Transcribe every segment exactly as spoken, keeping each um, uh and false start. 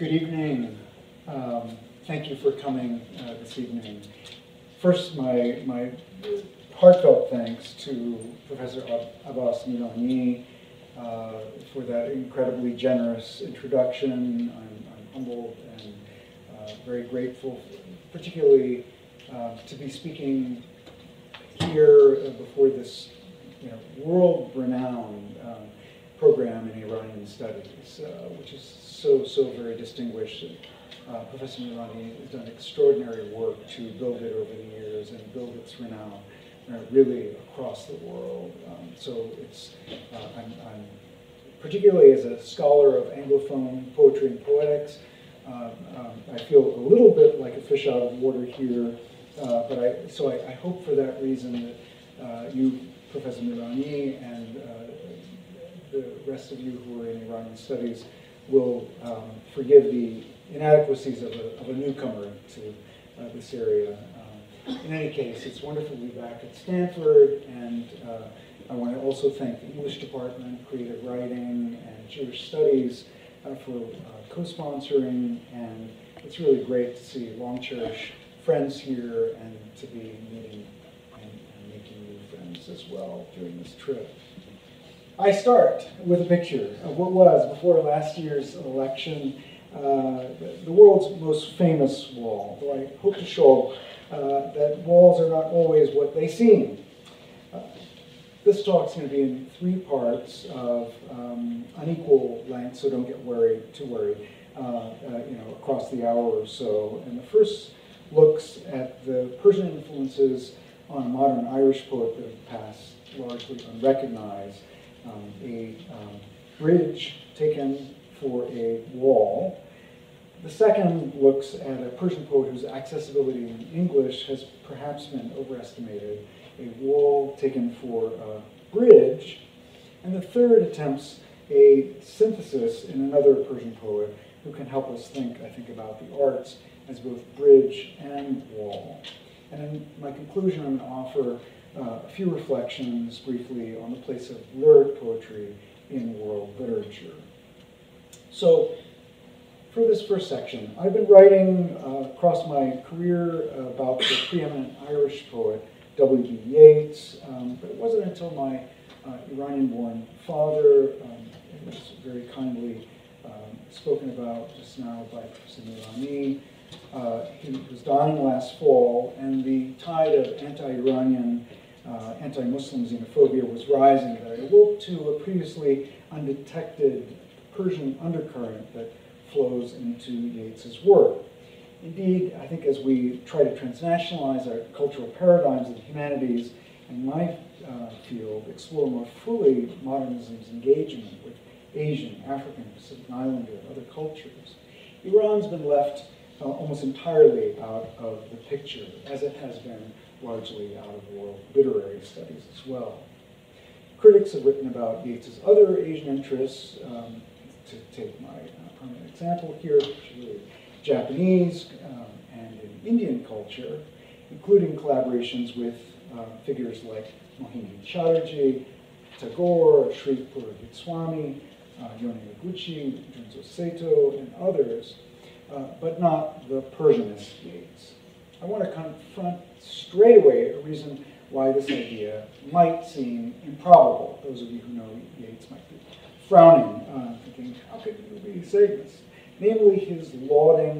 Good evening. Um, thank you for coming uh, this evening. First, my, my heartfelt thanks to Professor Abbas Milani uh, for that incredibly generous introduction. I'm, I'm humbled and uh, very grateful, particularly uh, to be speaking here before this you know, world-renowned um, program in Iranian studies, uh, which is so, so very distinguished. Uh, Professor Milani has done extraordinary work to build it over the years and build its renown uh, really across the world. Um, so it's, uh, I'm, I'm, particularly as a scholar of Anglophone poetry and poetics, um, um, I feel a little bit like a fish out of water here, uh, but I, so I, I hope for that reason that uh, you, Professor Milani, and uh, the rest of you who are in Iranian studies will um, forgive the inadequacies of a, of a newcomer to uh, this area. Um, in any case, it's wonderful to be back at Stanford, and uh, I want to also thank the English department, creative writing, and Jewish studies uh, for uh, co-sponsoring, and it's really great to see long-cherished friends here and to be meeting and, and making new friends as well during this trip. I start with a picture of what was, before last year's election, uh, the world's most famous wall, though I hope to show uh, that walls are not always what they seem. Uh, this talk's going to be in three parts of um, unequal length, so don't get worried, too worried, uh, uh, you know, across the hour or so. And the first looks at the Persian influences on modern Irish poetry that have passed largely unrecognized. Um, a um, bridge taken for a wall. The second looks at a Persian poet whose accessibility in English has perhaps been overestimated, a wall taken for a bridge. And the third attempts a synthesis in another Persian poet who can help us think, I think, about the arts as both bridge and wall. And in my conclusion, I'm going to offer Uh, a few reflections briefly on the place of lyric poetry in world literature. So, for this first section, I've been writing uh, across my career about the preeminent Irish poet W B Yeats, um, but it wasn't until my uh, Iranian-born father, um, it was very kindly um, spoken about just now by Professor Milani. Uh, he was dying last fall, and the tide of anti-Iranian Uh, anti-Muslim xenophobia was rising, that I awoke to a previously undetected Persian undercurrent that flows into Yeats's work. Indeed, I think as we try to transnationalize our cultural paradigms of the humanities, in my uh, field, explore more fully modernism's engagement with Asian, African, Pacific Islander, and other cultures, Iran's been left uh, almost entirely out of the picture, as it has been largely out of world literary studies as well. Critics have written about Yeats's other Asian interests, um, to take my uh, permanent example here, particularly Japanese um, and in Indian culture, including collaborations with uh, figures like Mohini Chatterjee, Tagore, Sri Purugitswami, uh, Yone Noguchi, Junzo Sato, and others, uh, but not the Persianist Yeats. I want to confront straight away a reason why this idea might seem improbable. Those of you who know Yeats might be frowning, uh, thinking, how could you really say this? Namely, his lauding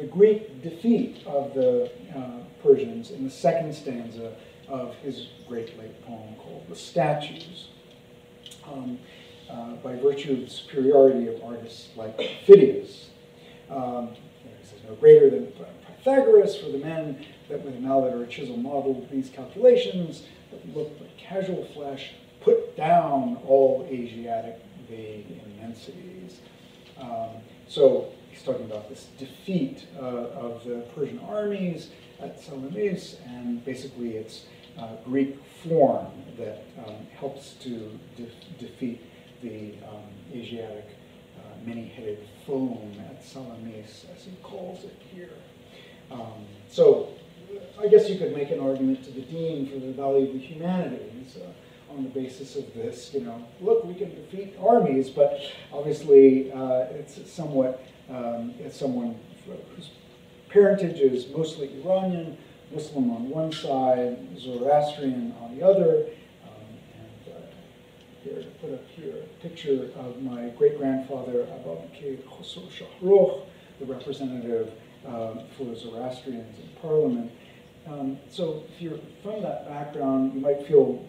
the Greek defeat of the uh, Persians in the second stanza of his great late poem called The Statues, um, uh, by virtue of the superiority of artists like Phidias. Um, there's no greater than Pythagoras, for the men that with a mallet or a chisel modeled these calculations that looked like casual flesh, put down all Asiatic vague immensities. Um, so he's talking about this defeat uh, of the Persian armies at Salamis, and basically it's uh, Greek form that um, helps to de defeat the um, Asiatic uh, many-headed foam at Salamis, as he calls it here. Um, so, I guess you could make an argument to the dean for the value of the humanities uh, on the basis of this. You know, look, we can defeat armies, but obviously uh, it's somewhat um, as someone whose parentage is mostly Iranian, Muslim on one side, Zoroastrian on the other. Here to put up here a picture of my great-grandfather, Abolhassan Khosrow Shahrokh, the representative um, for Zoroastrians in parliament. Um, so if you're from that background, you might feel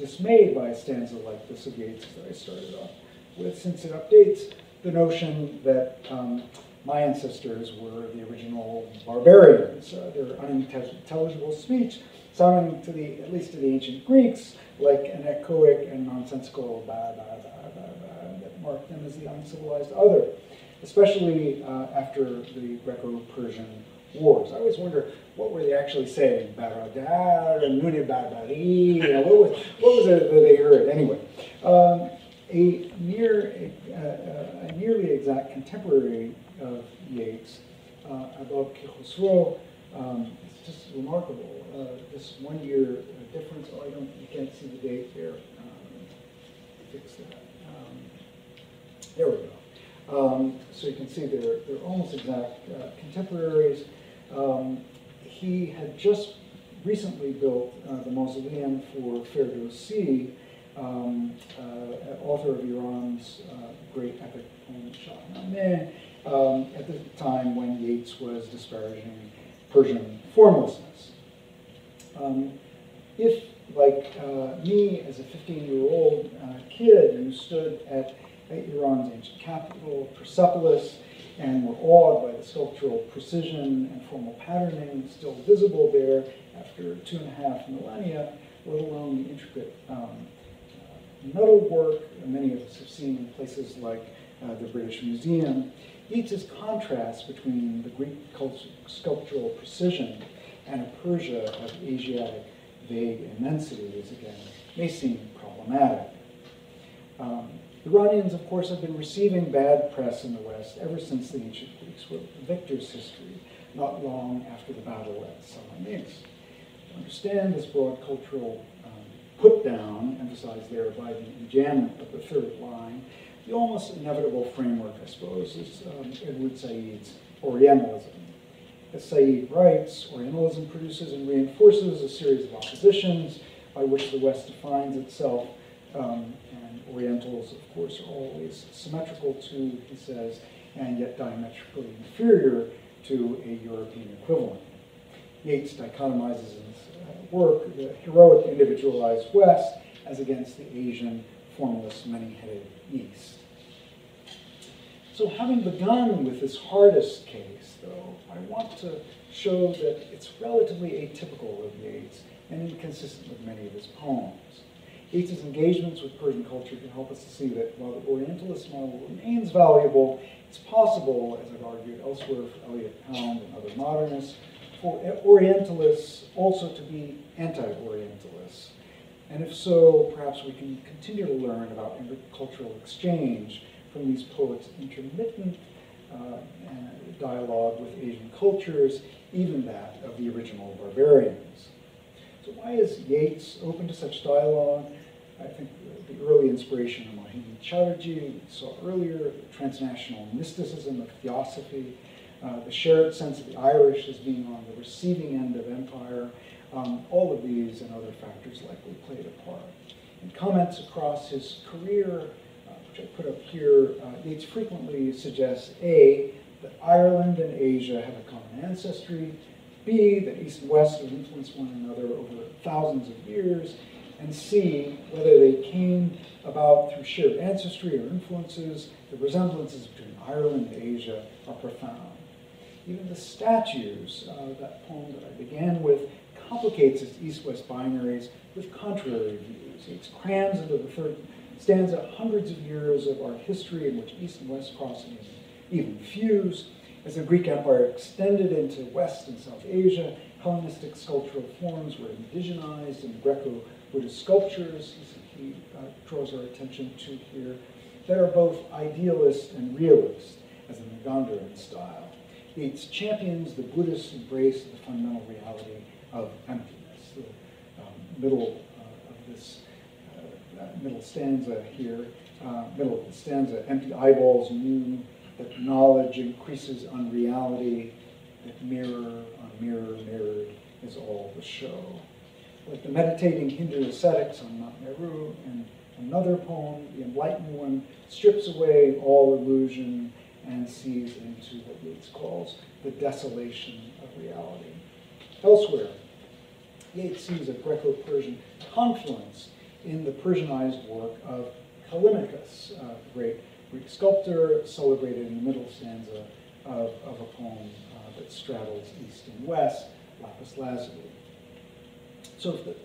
dismayed by a stanza like this of Yeats that I started off with, since it updates the notion that um, my ancestors were the original barbarians. Uh, their unintelligible speech, sounding to the, at least to the ancient Greeks, like an echoic and nonsensical ba ba ba ba ba that marked them as the uncivilized other, especially uh, after the Greco-Persian wars. I always wonder what were they actually saying, baradar and nune barbari, you know, what was what was it that they heard anyway? Um, a near a, a, a nearly exact contemporary of Yeats, uh, Abolhassan Khosrow. Um, it's just remarkable. Uh, this one year difference. Oh, I don't. You can't see the date there. Um, fix that. Um, there we go. Um, so you can see they're they're almost exact uh, contemporaries. Um, he had just recently built uh, the mausoleum for Ferdowsi, um, uh, author of Iran's uh, great epic poem Shahnameh, um, at the time when Yeats was disparaging Persian formlessness. Um, if, like uh, me, as a fifteen-year-old uh, kid who stood at, at Iran's ancient capital, Persepolis, and were awed by the sculptural precision and formal patterning still visible there after two and a half millennia, let alone the intricate um, uh, metalwork many of us have seen in places like uh, the British Museum, Yeats's contrast between the Greek culture, sculptural precision and a Persia of Asiatic vague immensities, again, may seem problematic. Um, Iranians, of course, have been receiving bad press in the West ever since the ancient Greeks wrote Victor's history, not long after the battle at Salamis. To understand this broad cultural um, put-down, emphasized there by the enjambment of the third line, the almost inevitable framework, I suppose, is um, Edward Said's Orientalism. As Said writes, Orientalism produces and reinforces a series of oppositions by which the West defines itself, um, and Orientals, of course, are always symmetrical to, he says, and yet diametrically inferior to a European equivalent. Yeats dichotomizes in his uh, work the heroic individualized West as against the Asian, formless, many-headed East. So having begun with this hardest case, though, I want to show that it's relatively atypical of Yeats and inconsistent with many of his poems. Yeats's engagements with Persian culture can help us to see that while the Orientalist model remains valuable, it's possible, as I've argued elsewhere for Eliot, Pound, and other modernists, for Orientalists also to be anti-Orientalists. And if so, perhaps we can continue to learn about intercultural exchange from these poets' intermittent uh, dialogue with Asian cultures, even that of the original barbarians. So why is Yeats open to such dialogue? I think the early inspiration of Mohini Chatterjee, we saw earlier, the transnational mysticism of theosophy, uh, the shared sense of the Irish as being on the receiving end of empire, um, all of these and other factors likely played a part. And comments across his career, I put up here, uh, Yeats frequently suggests A, that Ireland and Asia have a common ancestry, B, that East and West have influenced one another over thousands of years, and C, whether they came about through shared ancestry or influences, the resemblances between Ireland and Asia are profound. Even the statues, uh, that poem that I began with, complicates its East-West binaries with contrary views. Yeats crams into the third stanza hundreds of years of our history in which East and West crossings even fuse. As the Greek Empire extended into West and South Asia, Hellenistic sculptural forms were indigenized in Greco-Buddhist sculptures, he uh, draws our attention to here, that are both idealist and realist, as in the Gondaran style. Yeats champions the Buddhist embrace of the fundamental reality of emptiness. The um, middle uh, of this Uh, middle stanza here, uh, middle of the stanza, empty eyeballs, new that knowledge increases on reality, that mirror on mirror mirrored is all the show. Like the meditating Hindu ascetics on Mount Meru, and another poem, the enlightened one, strips away all illusion and sees into what Yeats calls the desolation of reality. Elsewhere, Yeats sees a Greco-Persian confluence in the Persianized work of Callimachus, uh, the great Greek sculptor, celebrated in the middle stanza of, of a poem uh, that straddles east and west, lapis lazuli. So if the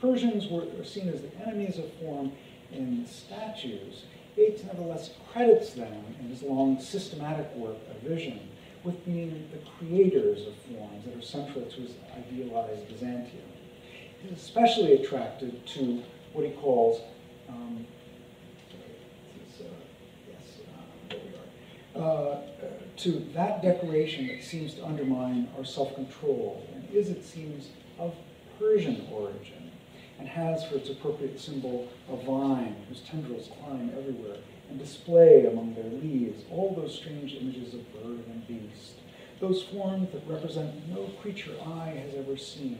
Persians were, were seen as the enemies of form in statues, Yeats nevertheless credits them in his long systematic work of vision with being the creators of forms that are central to his idealized Byzantium. He's especially attracted to what he calls um, Uh, to that decoration that seems to undermine our self-control and is, it seems, of Persian origin, and has for its appropriate symbol a vine whose tendrils climb everywhere and display among their leaves all those strange images of bird and beast, those forms that represent no creature eye has ever seen,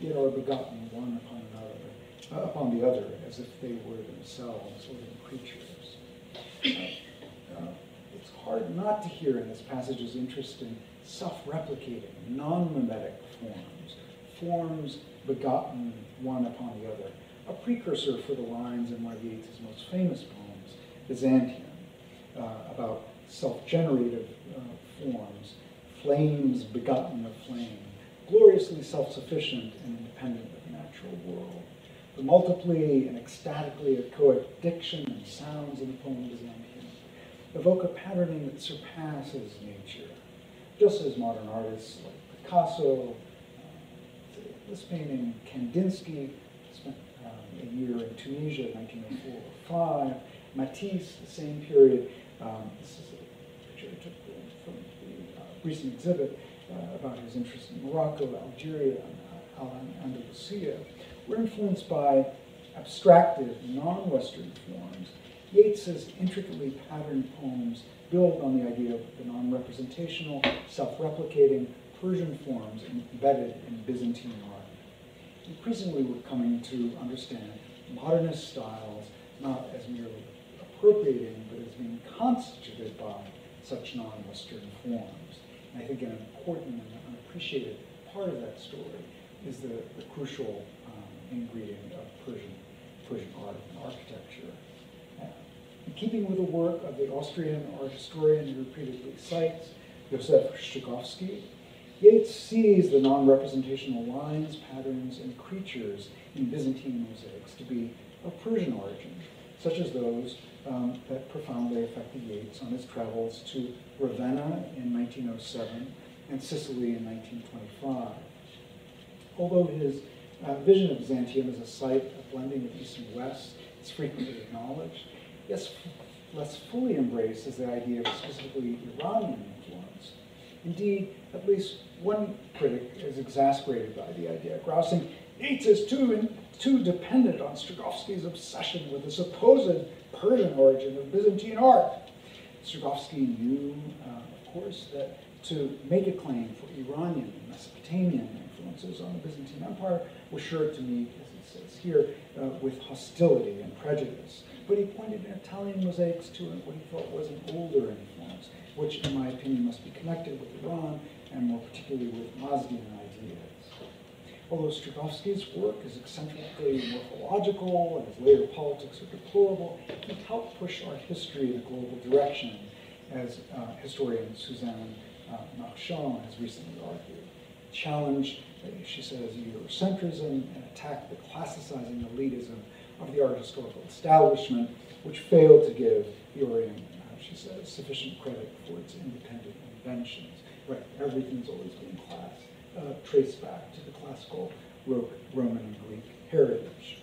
yet are begotten one upon another, uh, upon the other, as if they were themselves living creatures. Uh, uh, It's hard not to hear in this passage's interest in self-replicating, non-mimetic forms, forms begotten one upon the other, a precursor for the lines in one of Yeats's most famous poems, Byzantium, uh, about self-generative uh, forms, flames begotten of flame, gloriously self-sufficient and independent of the natural world. The multiply and ecstatically echoic diction and sounds in the poem Byzantium evoke a patterning that surpasses nature, just as modern artists like Picasso, uh, this painting Kandinsky spent um, a year in Tunisia, nineteen oh four to oh five, Matisse, the same period, um, this is a picture I took from the uh, recent exhibit uh, about his interest in Morocco, Algeria, and uh, Andalusia, were influenced by abstractive, non-Western forms. Yeats's intricately patterned poems build on the idea of the non-representational, self-replicating Persian forms embedded in Byzantine art. Increasingly, we're coming to understand modernist styles not as merely appropriating, but as being constituted by such non-Western forms. And I think an important and unappreciated part of that story is the, the crucial um, ingredient of Persian, Persian art and architecture. In keeping with the work of the Austrian art historian who repeatedly cites, Josef Strzygowski, Yeats sees the non-representational lines, patterns, and creatures in Byzantine mosaics to be of Persian origin, such as those um, that profoundly affected Yeats on his travels to Ravenna in nineteen oh seven and Sicily in nineteen twenty-five. Although his uh, vision of Byzantium as a site of blending of East and West is frequently acknowledged, yes, less fully embraced is the idea of specifically Iranian influence. Indeed, at least one critic is exasperated by the idea, grousing, Yeats is too, in, too dependent on Strzygowski's obsession with the supposed Persian origin of Byzantine art. Strzygowski knew, uh, of course, that to make a claim for Iranian and Mesopotamian influences on the Byzantine Empire was sure to meet, as it says here, uh, with hostility and prejudice. But he pointed in Italian mosaics to what he thought was an older influence, which, in my opinion, must be connected with Iran, and more particularly with Mazdian ideas. Although Strzygowski's work is eccentrically morphological and his later politics are deplorable, he helped push art history in a global direction, as uh, historian Suzanne uh, Marchand has recently argued. Challenged, she says, Eurocentrism and attacked the classicizing elitism of the art historical establishment, which failed to give the Orient, uh, she says, sufficient credit for its independent inventions. Right, everything's always been class, uh, traced back to the classical Ro Roman and Greek heritage.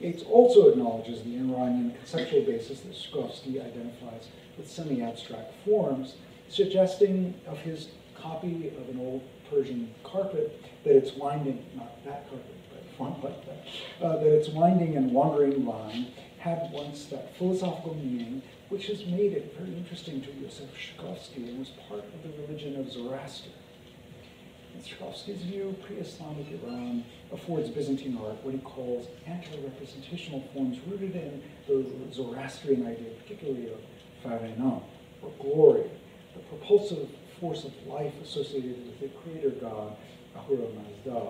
Yeats also acknowledges the Iranian conceptual basis that Strzygowski identifies with semi-abstract forms, suggesting of his copy of an old Persian carpet that it's winding, not that carpet, Uh, that its winding and wandering line had once that philosophical meaning which has made it very interesting to Josef Strzygowski and was part of the religion of Zoroaster. In Shkofsky's view, pre-Islamic Iran affords Byzantine art what he calls anti-representational forms rooted in the Zoroastrian idea, particularly of Farnah, or glory, the propulsive force of life associated with the creator god, Ahura Mazda.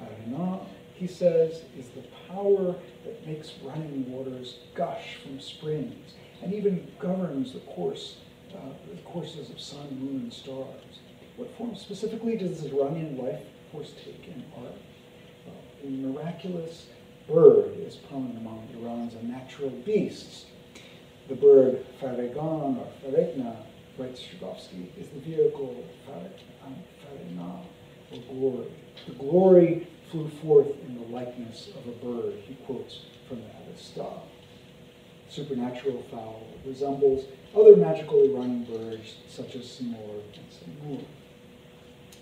Farnah, he says, is the power that makes running waters gush from springs and even governs the course, uh, the courses of sun, moon, and stars. What form specifically does this Iranian life force take in art? Well, the miraculous bird is prominent among Iran's unnatural beasts. The bird Faregan or Faregna, writes Strzygowski, is the vehicle Farena, or glory. The glory flew forth in the likeness of a bird, he quotes from the Avesta. Supernatural fowl resembles other magical Iranian birds such as Simor and Simur.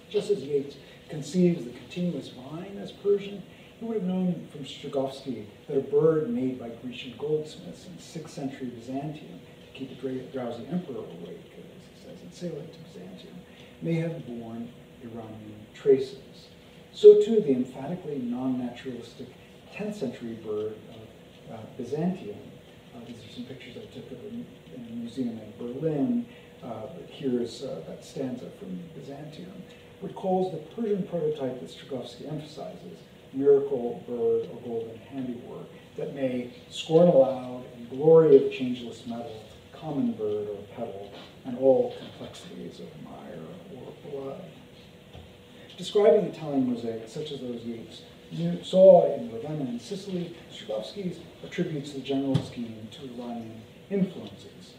Just as Yeats conceives the continuous vine as Persian, he would have known from Strzygowski that a bird made by Grecian goldsmiths in sixth century Byzantium to keep the drowsy emperor awake, as he says in Sailing to Byzantium, may have borne Iranian traces. So too the emphatically non-naturalistic tenth century bird of uh, Byzantium. Uh, these are some pictures I took of in, in a museum in Berlin. Uh, but here's uh, that stanza from Byzantium. Recalls the Persian prototype that Strzygowski emphasizes, miracle, bird, or golden handiwork, that may scorn aloud in glory of changeless metal, common bird or petal, and all complexities of mire or blood. Describing Italian mosaics such as those Yeats saw in Ravenna and Sicily, Strzygowski attributes the general scheme to Iranian influences.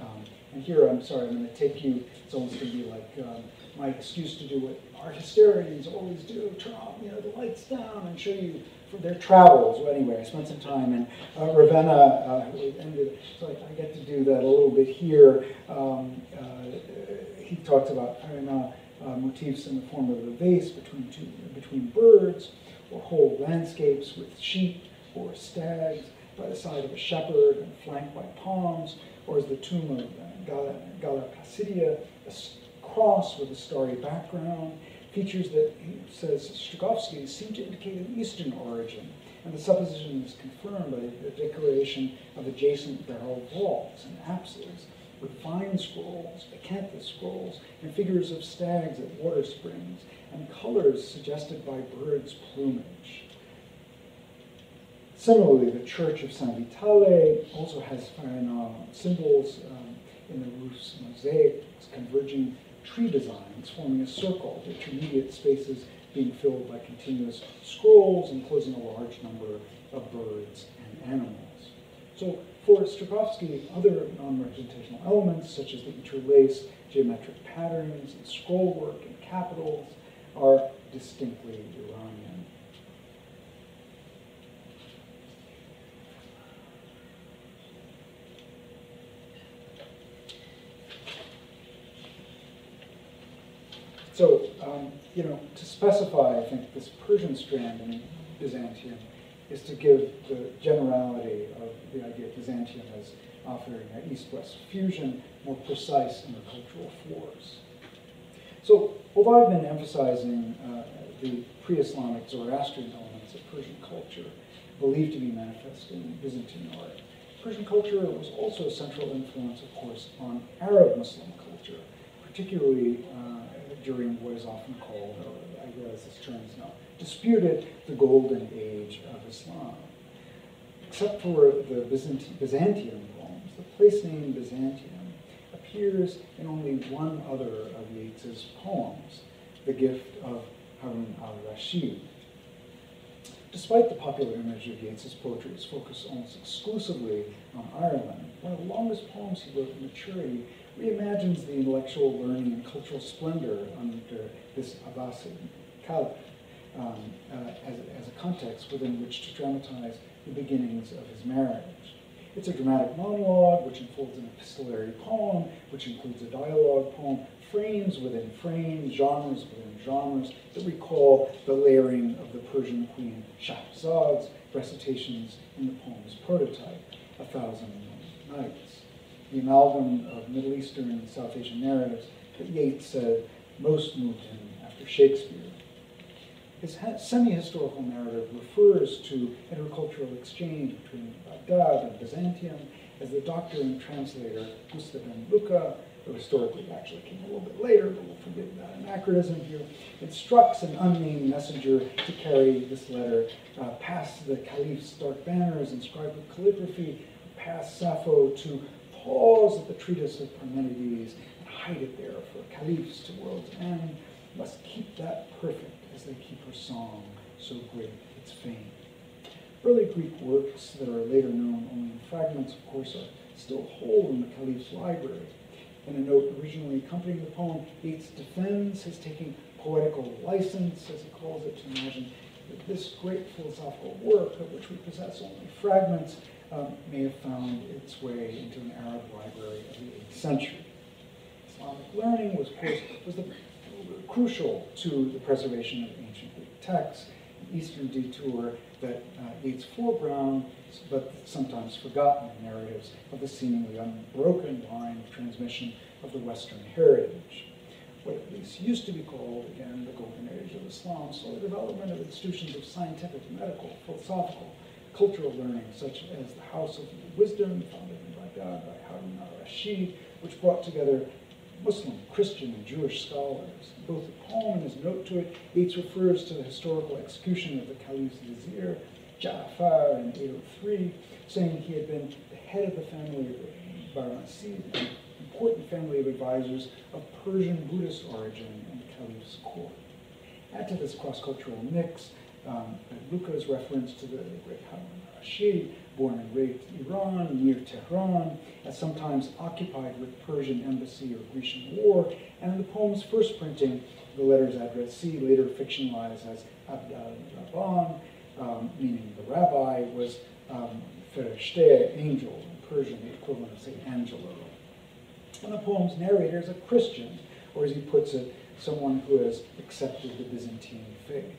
Um, and here, I'm sorry, I'm going to take you, it's almost going to be like um, my excuse to do what art historians always do, turn off, you know, the lights down and show you their travels. Well, anyway, I spent some time in uh, Ravenna, uh, ended, so I, I get to do that a little bit here. Um, uh, he talks about Irina uh, motifs in the form of a vase between, two, between birds, or whole landscapes with sheep or stags by the side of a shepherd and flanked by palms, or as the tomb of uh, Galla Placidia, a cross with a starry background, features that, he says, Strzygowski seem to indicate an Eastern origin, and the supposition is confirmed by the decoration of adjacent barrel walls and apses, with vine scrolls, acanthus scrolls, and figures of stags at water springs, and colors suggested by birds' plumage. Similarly, the Church of San Vitale also has Farnah symbols um, in the roof's mosaic, converging tree designs forming a circle, the intermediate spaces being filled by continuous scrolls enclosing a large number of birds and animals. So, for Strzygowski, other non-representational elements, such as the interlaced geometric patterns and scrollwork and capitals, are distinctly Iranian. So, um, you know, to specify, I think, this Persian strand in Byzantium is to give the generality of the idea of Byzantium as offering an East-West fusion more precise in the cultural force. So, although I've been emphasizing uh, the pre-Islamic Zoroastrian elements of Persian culture, believed to be manifest in Byzantine art, Persian culture was also a central influence, of course, on Arab Muslim culture, particularly uh, during what is often called, or I realize this term is not disputed, the golden age of Islam. Except for the Byzant Byzantium poems, the place name Byzantium appears in only one other of Yeats's poems, The Gift of Harun al-Rashid. Despite the popular image of Yeats's poetry is focused almost exclusively on Ireland, one of the longest poems he wrote in maturity reimagines the intellectual learning and cultural splendor under this Abbasid Caliph. Um, uh, as, as a context within which to dramatize the beginnings of his marriage. It's a dramatic monologue which unfolds an epistolary poem, which includes a dialogue poem, frames within frames, genres within genres that recall the layering of the Persian queen Shahrazad's recitations in the poem's prototype, A Thousand and One Nights, the amalgam of Middle Eastern and South Asian narratives that Yeats said most moved him after Shakespeare. His semi-historical narrative refers to intercultural exchange between Baghdad and Byzantium as the doctor and translator Mustafa ibn Luca, who historically actually came a little bit later, but we'll forgive that anachronism here, instructs an unnamed messenger to carry this letter uh, past the caliph's dark banners inscribed with calligraphy, past Sappho to pause at the treatise of Parmenides and hide it there for caliphs to world's end, must keep that perfect as they keep her song so great its fame. Early Greek works that are later known only in fragments, of course, are still whole in the caliph's library. In a note originally accompanying the poem, Yeats defends his taking poetical license, as he calls it, to imagine that this great philosophical work, of which we possess only fragments, um, may have found its way into an Arab library of the eighth century. Islamic learning was, of course, was the crucial to the preservation of ancient Greek texts, an Eastern detour that uh, Yeats foreground, but sometimes forgotten in narratives of the seemingly unbroken line of transmission of the Western heritage. What at least used to be called, again, the Golden Age of Islam, saw the development of institutions of scientific, medical, philosophical, cultural learning, such as the House of Wisdom, founded in Baghdad by Harun al-Rashid, which brought together Muslim, Christian, and Jewish scholars. In both the poem and his note to it, Yeats refers to the historical execution of the Caliph's Vizier, Ja'afar, in eight oh three, saying he had been the head of the family of Baranasi, an important family of advisors of Persian Buddhist origin in the Caliph's court. Add to this cross-cultural mix, um, Luca's reference to the great Harun al-Rashid, born and raised in Iran, near Tehran, as sometimes occupied with Persian embassy or Grecian war, and in the poem's first printing, the letters Adrasi, later fictionalized as Abd al-Rabban, um, meaning the rabbi, was um, Fereshteh, angel, in Persian, the equivalent of Saint Angelo. And the poem's narrator is a Christian, or as he puts it, someone who has accepted the Byzantine faith.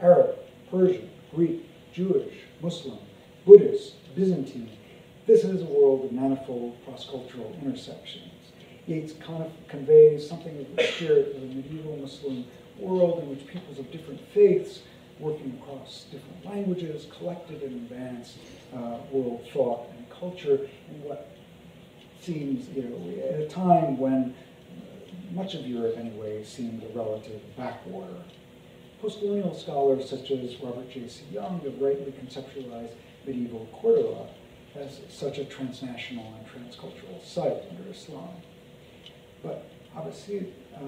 Arab, Persian, Greek, Jewish, Muslim, Buddhist, Byzantine, this is a world of manifold cross-cultural intersections. Yeats kind of conveys something of the spirit of the medieval Muslim world in which peoples of different faiths, working across different languages, collected and advanced uh, world thought and culture in what seems, you know, at a time when much of Europe anyway seemed a relative backwater. Postcolonial scholars such as Robert J C Young have rightly conceptualized medieval Cordoba as such a transnational and transcultural site under Islam. But Abbasid uh,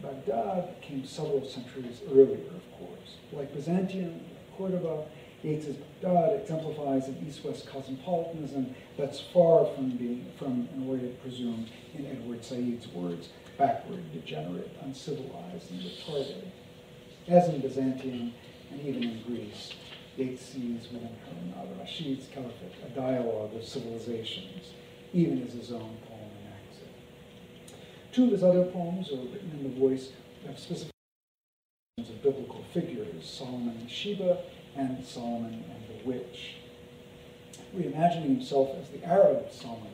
Baghdad came several centuries earlier, of course. Like Byzantium, like Cordoba, Yeats's Baghdad exemplifies an East-West cosmopolitanism that's far from being from an Orient presumed, in Edward Said's words, backward, degenerate, uncivilized, and retarded. As in Byzantium and even in Greece, Yeats sees within Harun al-Rashid's caliphate a dialogue of civilizations, even as his own poem enacts it. Two of his other poems are written in the voice of specific of biblical figures, Solomon and Sheba, and Solomon and the Witch. Reimagining himself as the Arab Solomon,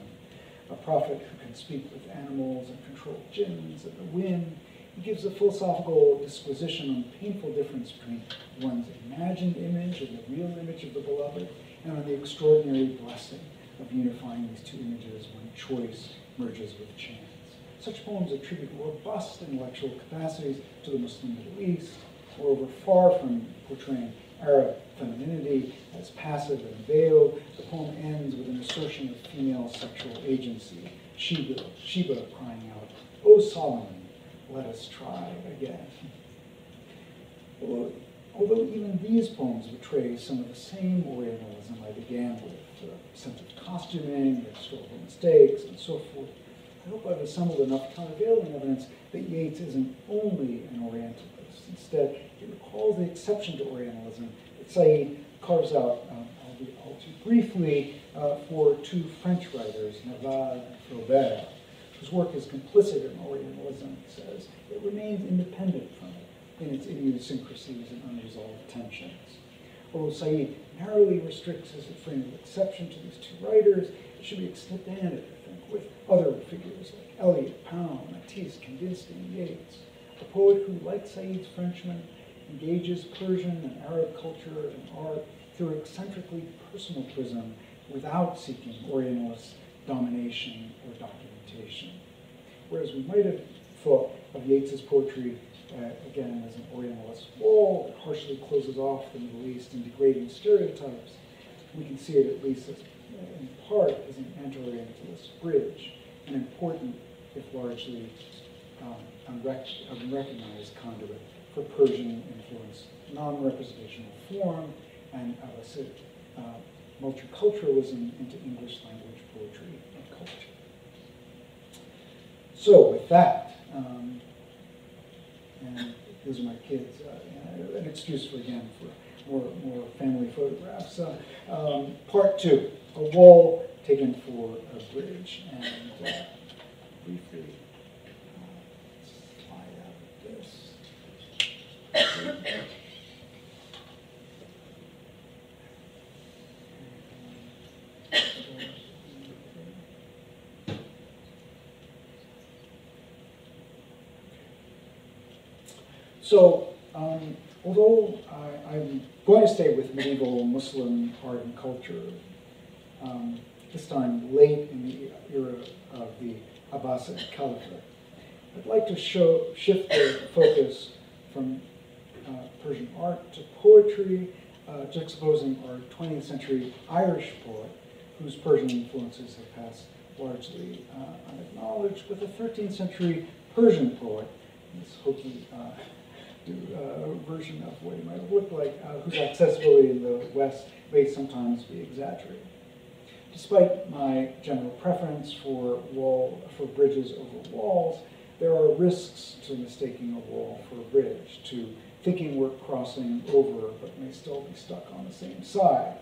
a prophet who can speak with animals and control jinns and the wind, he gives a philosophical disquisition on the painful difference between one's imagined image and the real image of the beloved, and on the extraordinary blessing of unifying these two images when choice merges with chance. Such poems attribute robust intellectual capacities to the Muslim Middle East, moreover, far from portraying Arab femininity as passive and veiled. The poem ends with an assertion of female sexual agency, Sheba, Sheba crying out, "O Solomon, let us try again." Although, although even these poems betray some of the same Orientalism I began with, the sense of costuming, the historical mistakes, and so forth, I hope I've assembled enough countervailing evidence that Yeats isn't only an Orientalist. Instead, he recalls the exception to Orientalism that Said carves out, um, albeit all too briefly, uh, for two French writers, Nerval and Flaubert. His work is complicit in Orientalism, he says. It remains independent from it in its idiosyncrasies and unresolved tensions. Ul Said narrowly restricts as a frame of exception to these two writers. It should be expanded, I think, with other figures like Eliot, Pound, Matisse, Kandinsky, and Yeats. A poet who, like Said's Frenchman, engages Persian and Arab culture and art through eccentrically personal prism without seeking Orientalist domination or documentation. Whereas we might have thought of Yeats's poetry, uh, again, as an Orientalist wall that harshly closes off the Middle East in degrading stereotypes, we can see it at least as, uh, in part as an anti-Orientalist bridge, an important, if largely um, unrec unrecognized conduit for Persian influence, non-representational form, and Abbasid uh, multiculturalism into English language poetry and culture. So with that, um, and these are my kids, uh, an excuse for again for more, more family photographs. Uh, um, part two, a wall taken for a bridge, and uh, briefly uh, slide out of this. So, um, although I, I'm going to stay with medieval Muslim art and culture, um, this time late in the era of the Abbasid Caliphate, I'd like to show, shift the focus from uh, Persian art to poetry, uh, juxtaposing our twentieth century Irish poet, whose Persian influences have passed largely uh, unacknowledged, with a thirteenth century Persian poet, this hokey uh, Uh, version of what it might have looked like, uh, whose accessibility in the West may sometimes be exaggerated. Despite my general preference for wall for bridges over walls, there are risks to mistaking a wall for a bridge, to thinking we're crossing over but may still be stuck on the same side.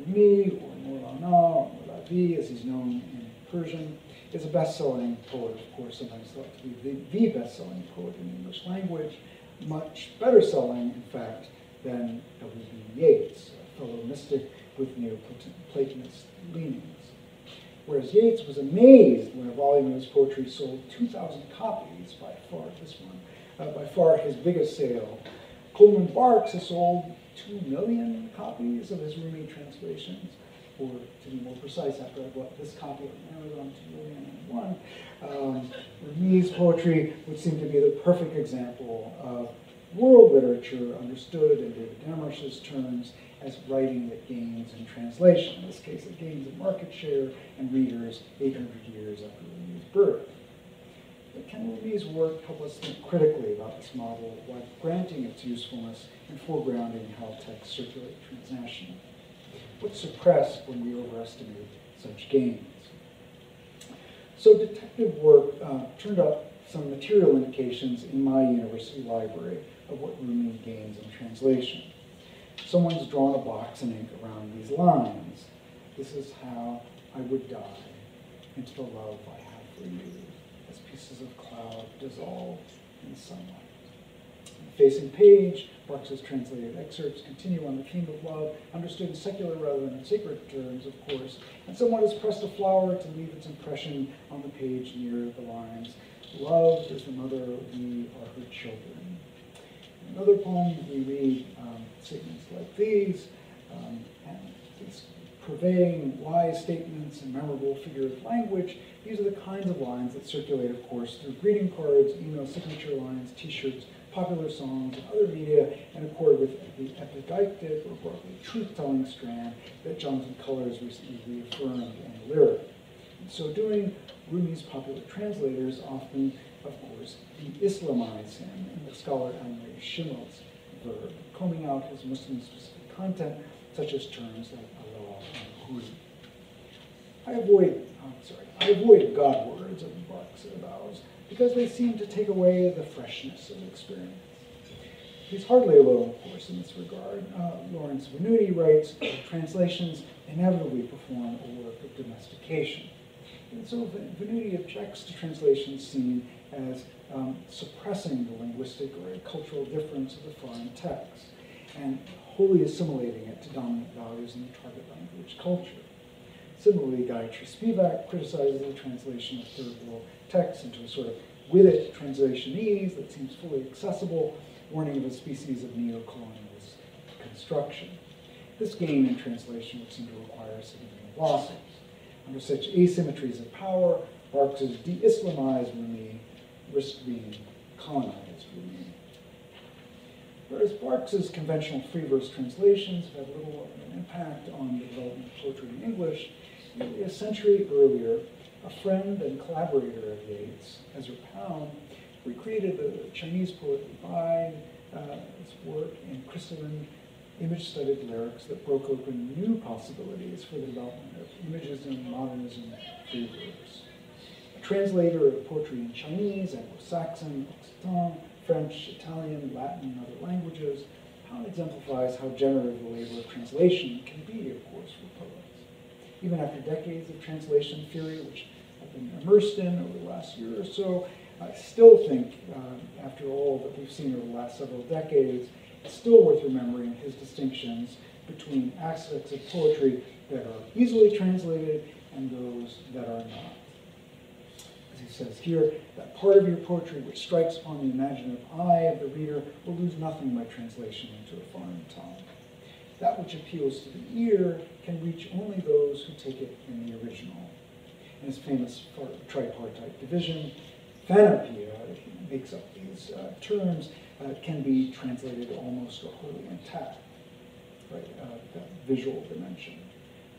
Rumi, or Maulana, or Molavi, as he's known in Persian, is a best-selling poet, of course, sometimes thought to be the, the best-selling poet in the English language, much better selling, in fact, than W B Yeats, a fellow mystic with Neoplatonist leanings. Whereas Yeats was amazed when a volume of his poetry sold two thousand copies, by far this one, uh, by far his biggest sale. Coleman Barks has sold two million copies of his Rumi translations, or to be more precise, after I bought this copy of Amazon, two million and one. Um, Rumi's poetry would seem to be the perfect example of world literature understood in David Amherst's terms as writing that gains in translation. In this case, it gains in market share and readers eight hundred years after Rumi's birth. But can Rumi's work help us think critically about this model while granting its usefulness and foregrounding how texts circulate transnationally? What's suppressed when we overestimate such gains? So detective work uh, turned up some material indications in my university library of what Rumi gains in translation. Someone's drawn a box in ink around these lines. This is how I would die into the love I have for you, as pieces of cloud dissolve in sunlight. Facing page, Barks's translated excerpts continue on the theme of love, understood in secular rather than in sacred terms, of course, and someone has pressed a flower to leave its impression on the page near the lines, "Love is the mother, we are her children." In another poem, we read um, statements like these, um, and these purveying, wise statements, and memorable figurative language. These are the kinds of lines that circulate, of course, through greeting cards, email signature lines, t-shirts, popular songs, and other media, in accord with the epideictic or broadly truth-telling strand that Jonathan Culler has recently reaffirmed in Lyric. In so doing, Rumi's popular translators often, of course, de-Islamize him in the scholar Anne-Marie Schimmel's verb, combing out his Muslim-specific content, such as terms like Allah and Huri. I avoid, I'm sorry, I avoid God words and bucks and vows, because they seem to take away the freshness of the experience. He's hardly alone, of course, in this regard. Uh, Lawrence Venuti writes, translations inevitably perform a work of domestication. And so Venuti objects to translations seen as um, suppressing the linguistic or cultural difference of the foreign text. and wholly assimilating it to dominant values in the target language culture. Similarly, Gayatri Spivak criticizes the translation of third world texts into a sort of with it translationese that seems fully accessible, warning of a species of neocolonialist construction. This gain in translation would seem to require significant losses. Under such asymmetries of power, Marx's de-Islamized Rumi risked being colonized Rumi. Whereas Marx's conventional free verse translations have had little of an impact on the development of poetry in English, nearly a century earlier, a friend and collaborator of Yeats, Ezra Pound, recreated the Chinese poet by uh, his work in crystalline image-studded lyrics that broke open new possibilities for the development of imagism, modernism, free verse. A translator of poetry in Chinese, Anglo-Saxon, Occitan, French, Italian, Latin, and other languages, Pound exemplifies how generative the labor of translation can be, of course, for poets. Even after decades of translation theory, which I've been immersed in over the last year or so, I still think, uh, after all that we've seen over the last several decades, it's still worth remembering his distinctions between aspects of poetry that are easily translated and those that are not. As he says here, that part of your poetry which strikes upon the imaginative eye of the reader will lose nothing by translation into a foreign tongue. That which appeals to the ear can reach only those who take it in the original. In his famous tripartite division, phanarpia, he makes up these uh, terms, uh, can be translated almost or wholly intact, right? Uh, that visual dimension.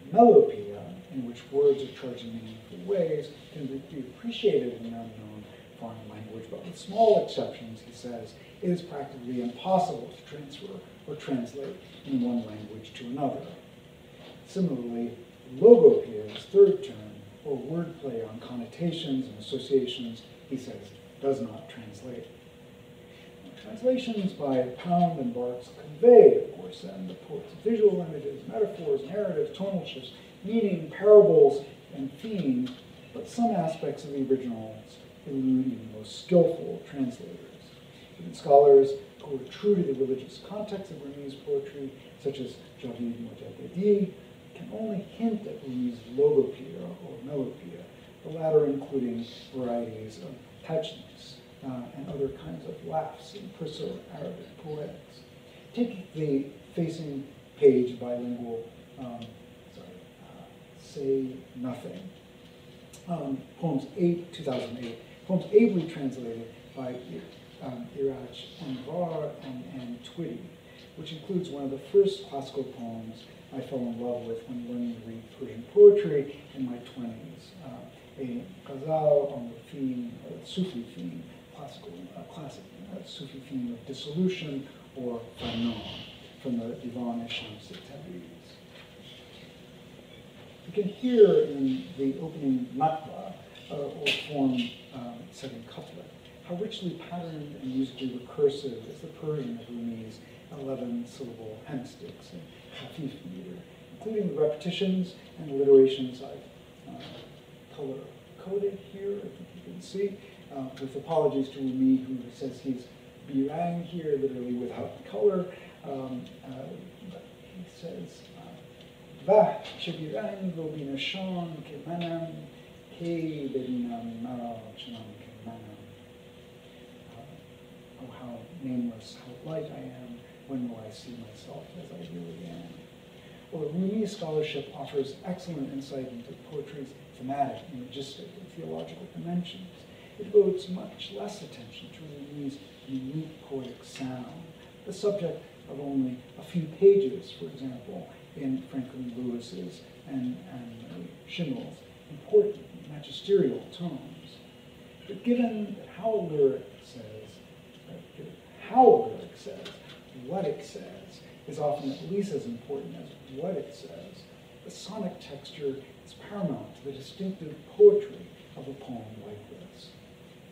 Melopia, in which words are charged in meaningful ways, can be appreciated in an unknown foreign language, but with small exceptions, he says, it is practically impossible to transfer or translate in one language to another. Similarly, logopia, his third term, or wordplay on connotations and associations, he says, does not translate. Translations by Pound and Barks convey, of course, then, the poet's visual images, metaphors, narratives, tonal shifts, meaning, parables, and themes, but some aspects of the originals elude even the most skillful translators. Even scholars who are true to the religious context of Rumi's poetry, such as Javid Mojaddedi, can only hint at Rumi's logopia or melopia, the latter including varieties of touchness uh, and other kinds of laughs in Perso-Arabic poetics. Take the facing page bilingual, um, sorry, uh, Say Nothing, um, poems eight, two thousand eight, poems ably translated by um, Iraj Anvar and, and Twitty, which includes one of the first classical poems I fell in love with when learning to read Persian poetry in my twenties, uh, a ghazal on the theme, uh, Sufi theme, classical, uh, classic uh, Sufi theme of dissolution, or Farnah, from the Divan-e Shams-e Tabriz. You can hear in the opening matla, uh, or form um, second couplet, how richly patterned and musically recursive is the Persian of Rumi's eleven syllable hemsticks and hafif meter, including the repetitions and alliterations I've uh, color coded here, I think you can see, uh, with apologies to Rumi, who says he's birang here, literally without color. Um, uh, but he says, Vah, shebirang go binashan ke manam, ke berinam mara chanam ke manam. Oh, how nameless, how light I am. When will I see myself as I really am? Well, Rumi's scholarship offers excellent insight into poetry's thematic, imagistic, and theological dimensions. It devotes much less attention to Rumi's unique poetic sound, the subject of only a few pages, for example, in Franklin Lewis's and, and Schimmel's important magisterial tomes. But given how a lyric says, right, how a lyric says, what it says is often at least as important as what it says, the sonic texture is paramount to the distinctive poetry of a poem like this.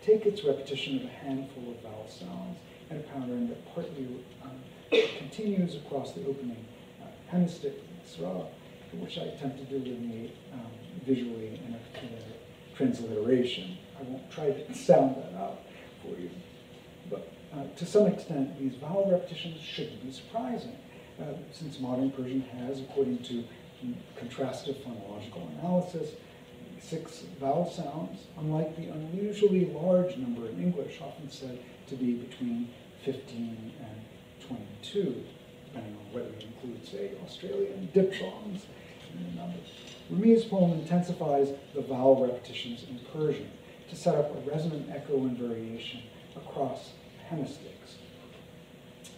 Take its repetition of a handful of vowel sounds and a pattern that partly um, continues across the opening uh, hemistich misra, which I attempted to delineate um, visually in a kind of transliteration. I won't try to sound that out for you, but Uh, to some extent, these vowel repetitions shouldn't be surprising, uh, since modern Persian has, according to contrastive phonological analysis, six vowel sounds, unlike the unusually large number in English, often said to be between fifteen and twenty-two, depending on whether it includes, say, Australian diphthongs in the numbers. Rumi's poem intensifies the vowel repetitions in Persian to set up a resonant echo and variation across hemistics.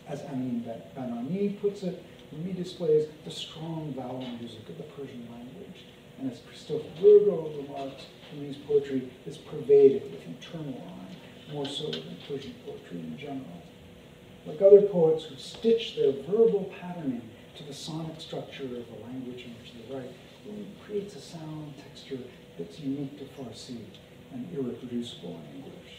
As Amin Banani puts it, Rumi displays the strong vowel music of the Persian language. And as Christophe Burgo remarks, Rumi's poetry is pervaded with internal rhyme, more so than Persian poetry in general. Like other poets who stitch their verbal patterning to the sonic structure of the language in which they write, Rumi creates a sound texture that's unique to Farsi and irreproducible in English.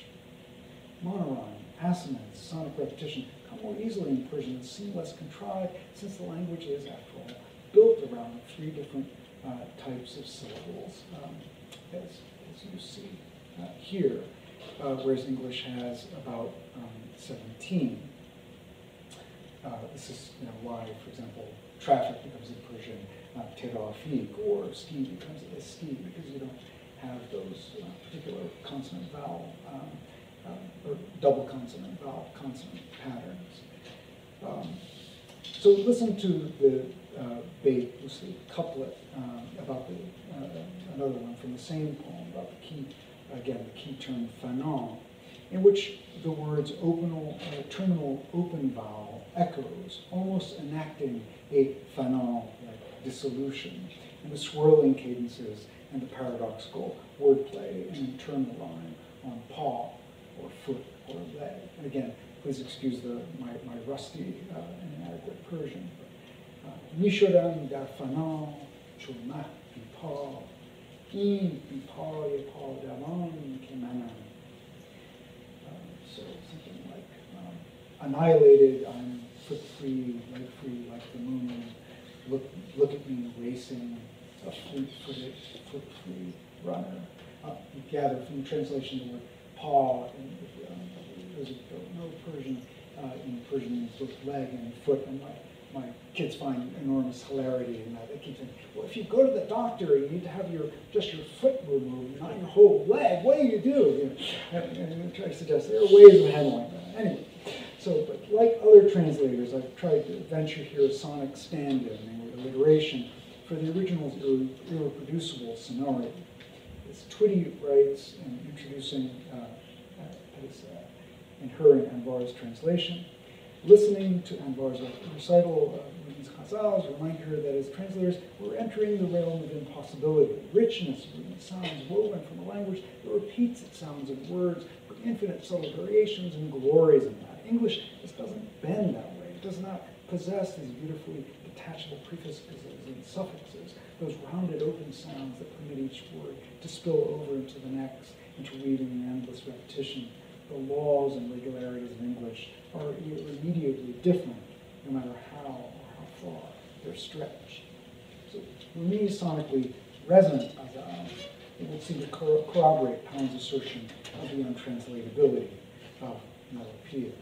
Monorhyme, assonance, sonic repetition come more easily in Persian and seem less contrived, since the language is, after all, built around three different uh, types of syllables, um, as, as you see uh, here, uh, whereas English has about um, seventeen. Uh, this is you know, why, for example, traffic becomes in Persian uh, terafiq, or ski becomes a ski, because you don't have those uh, particular consonant vowel um, uh, or double consonant vowel consonant patterns. Um, so listen to the uh, Beit Usli couplet um, about the uh, another one from the same poem about the key again the key term fanon, in which the words openal, uh, terminal open vowel echoes, almost enacting a fanon, like dissolution, and the swirling cadences and the paradoxical wordplay and internal rhyme on paw or foot or leg. And again, please excuse the, my, my rusty uh, and inadequate Persian. Nishodam da fanon, chulmah bi paw, in bi paw ye paw daman ke manam. So something like um, annihilated, I'm foot free, leg free like the moon, look, look at me racing, a fleet-footed, foot-free runner. Uh, you gather from the translation of the word paw, and um, those who don't know Persian, uh, in Persian means both leg and foot, and my, my kids find enormous hilarity in that. They keep saying, well, if you go to the doctor, you need to have your just your foot removed, not your whole leg. What do you do? You know, and, and I suggest there are ways of handling that. Anyway, so, but like other translators, I've tried to venture here a sonic stand-in, namely alliteration, for the original's irre irreproducible sonority. As Twitty writes in introducing uh, his, uh, in her and Anvar's translation, listening to Anvar's recital of Rumi's Ghazals remind her that as translators, we're entering the realm of impossibility, richness of Rumi's sounds woven from a language that repeats its sounds and words with infinite subtle variations and glories in that. English just doesn't bend that way. It does not possess these beautifully detachable prefixes and suffixes, those rounded open sounds that permit each word to spill over into the next, interweaving in endless repetition. The laws and regularities of English are irremediably different, no matter how or how far they're stretched. So Rumi is sonically resonant as I it would seem to corroborate Pound's assertion of the untranslatability of Melopeia.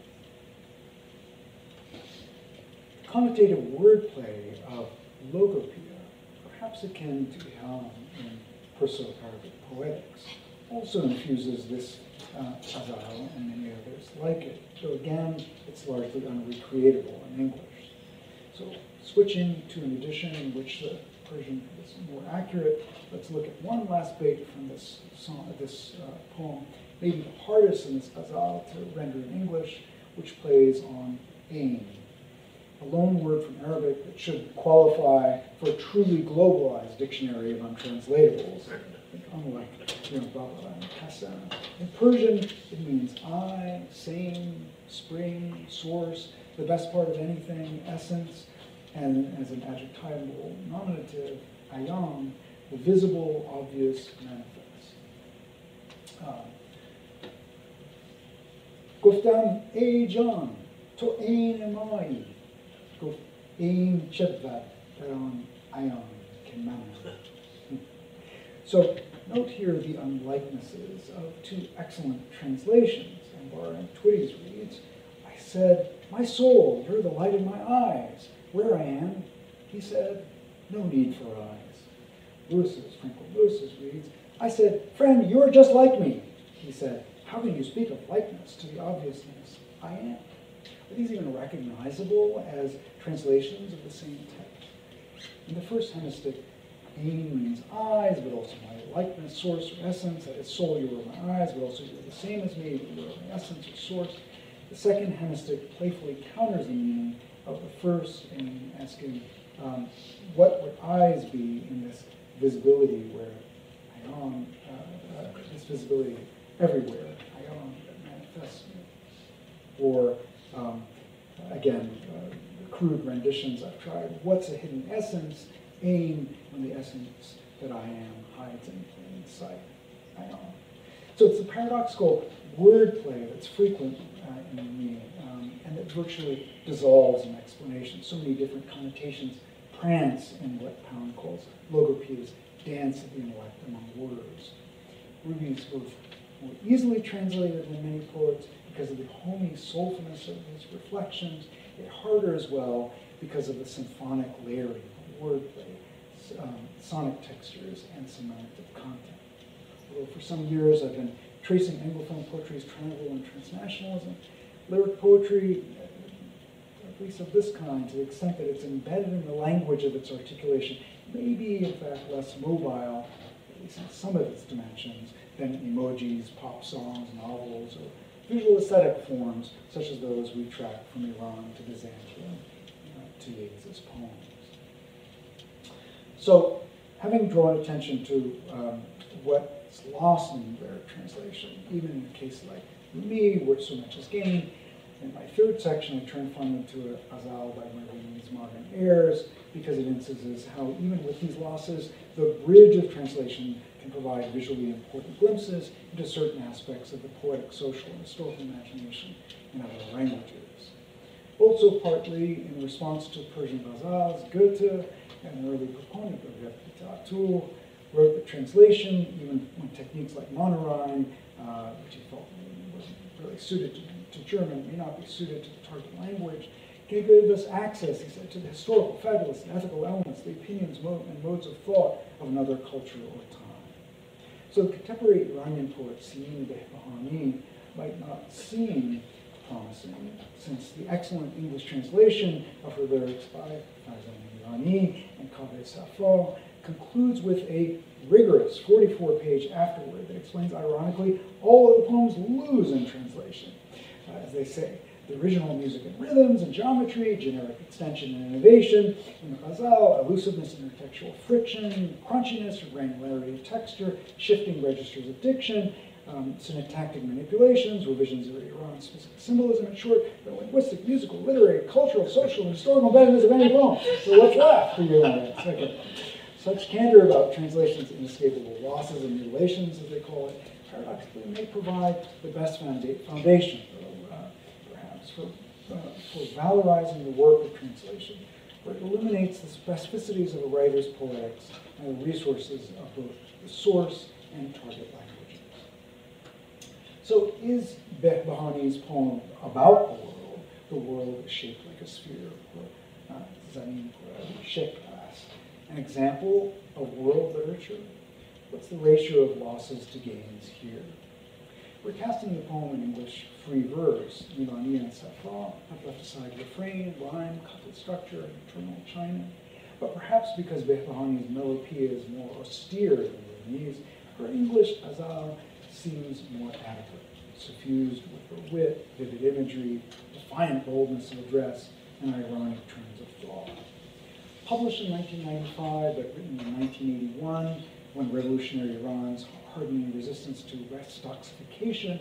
Connotative wordplay of logopeia, perhaps akin to Iam in Perso-Arabic poetics, also infuses this uh, azal and many others like it, though again, it's largely unrecreatable in English. So switching to an edition in which the Persian is more accurate, let's look at one last bait from this, song, this uh, poem, maybe the hardest in this azal to render in English, which plays on aim, a loan word from Arabic that should qualify for a truly globalized dictionary of untranslatables, unlike you know, Babala and Hassan. In Persian, it means I, same, spring, source, the best part of anything, essence, and as an adjectival nominative, ayam, the visible, obvious, manifest. Guftan ey jan, to ain amai. So note here the unlikenesses of two excellent translations, Anvar and Twitty's reads, I said, "My soul, you're the light in my eyes. Where I am?" He said, "No need for eyes." Lucis, Franco Lucis reads, "I said, 'Friend, you're just like me.'" He said, "How can you speak of likeness to the obviousness I am?" Are these even recognizable as translations of the same text? In the first hemistick, meaning means eyes, but also my likeness, source, or essence. That is, soul, you were my eyes, but also you were the same as me, you were my essence, or source. The second hemistick playfully counters the meaning of the first in asking, um, what would eyes be in this visibility where I am, uh, uh, this visibility everywhere, I am, that manifests me? Or, um, again, uh, crude renditions I've tried, what's a hidden essence? Aim when the essence that I am hides in plain sight, I am. So it's the paradoxical wordplay that's frequent uh, in the meaning, um, and that virtually dissolves in explanation. So many different connotations prance in what Pound calls logopedia's dance of the intellect among words. Rumi's were more easily translated than many poets because of the homey soulfulness of his reflections, yet harder as well because of the symphonic layering of wordplay, um, sonic textures, and semantic content. Although for some years I've been tracing Anglophone poetry's travel and transnationalism, lyric poetry, at least of this kind, to the extent that it's embedded in the language of its articulation, may be in fact less mobile, at least in some of its dimensions, than emojis, pop songs, novels, or visual aesthetic forms, such as those we track from Iran to Byzantium uh, to Yeats's poems. So, having drawn attention to um, what's lost in lyric translation, even in a case like Rumi, where so much is gained, in my third section, I turn finally to a Ghazal by one of these modern heirs, because it instances how, even with these losses, the bridge of translation can provide visually important glimpses into certain aspects of the poetic, social, and historical imagination in other languages. Also partly in response to Persian Ghazals, Goethe, an early proponent of Repetitur, wrote the translation, even when techniques like monorhyme, uh, which he felt wasn't really suited to to German, may not be suited to the target language, gave us access, he said, to the historical, fabulous, and ethical elements, the opinions mode, and modes of thought of another culture or time. So the contemporary Iranian poet Simin Behbahani might not seem promising, since the excellent English translation of her lyrics by Fazan Irani and Kaveh Safar concludes with a rigorous forty-four page afterword that explains, ironically, all of the poems lose in translation. Uh, as they say, the original music and rhythms and geometry, generic extension and innovation, in the Ghazal, elusiveness and intertextual friction, crunchiness or granularity of texture, shifting registers of diction, um, syntactic manipulations, revisions of Iran's specific symbolism, in short, the linguistic, musical, literary, cultural, social, and historical benefits of any poem. So what's left for you in that second? Such candor about translation's inescapable losses and mutilations, as they call it, paradoxically may provide the best foundation, though, uh, perhaps, for, uh, for valorizing the work of translation, where it illuminates the specificities of a writer's poetics and the resources of both the source and target languages. So is Behbahani's poem about the world, the world is shaped like a sphere, or uh, zamin, or shape class, an example of world literature? What's the ratio of losses to gains here? We're casting the poem in English free verse. Milani and Safra have left aside refrain, rhyme, couplet structure, and internal china. But perhaps because Behbahani's melodia is more austere than Rumi's, her English ghazal seems more adequate, suffused with her wit, vivid imagery, defiant boldness of address, and ironic turns of thought. Published in nineteen ninety-five, but written in nineteen eighty-one, when revolutionary Iran's hardening resistance to restoxification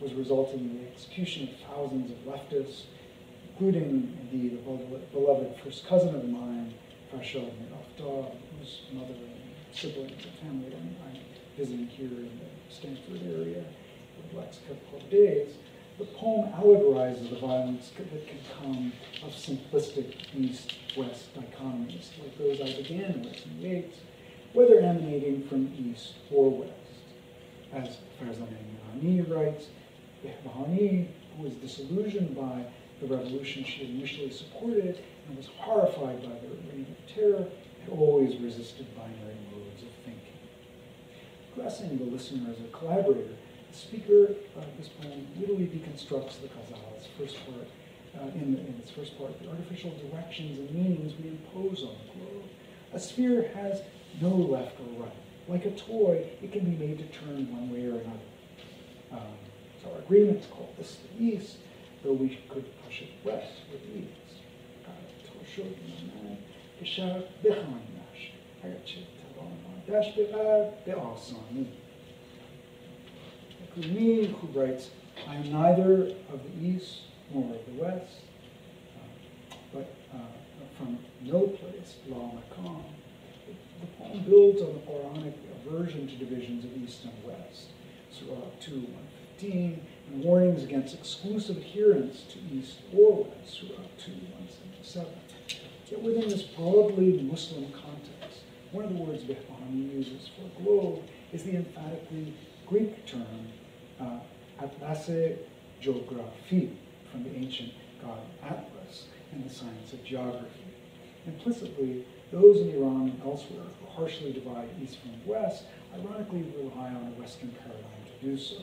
was resulting in the execution of thousands of leftists, including, indeed, a beloved first cousin of mine, Farshad Mirafdar, whose mother and siblings and family I'm visiting here in the Stanford area for the last couple of days. The poem allegorizes the violence that can come of simplistic East-West dichotomies, like those I began with in Yeats, whether emanating from East or West. As Farzaneh Milani writes, Behbahani who was disillusioned by the revolution she initially supported and was horrified by the reign of terror, had always resisted binary modes of thinking. Addressing the listener as a collaborator, the speaker of uh, this poem literally deconstructs the Ghazal's first part, uh, in, the, in its first part, the artificial directions and meanings we impose on the globe. A sphere has no left or right. Like a toy, it can be made to turn one way or another. Um, so our agreement to call this the East, though we could push it west with ease. Rumi, who writes, I am neither of the East nor of the West, uh, but uh, from no place, La Makan. The poem builds on the Quranic aversion to divisions of East and West, Surah two, one fifteen, and warnings against exclusive adherence to East or West, Surah two, one seventy-seven. Yet within this broadly Muslim context, one of the words Behbahani uses for globe is the emphatically Greek term uh, atlase geography, from the ancient god Atlas and the science of geography. Implicitly, those in Iran and elsewhere who harshly divide East from West ironically rely on a Western paradigm to do so.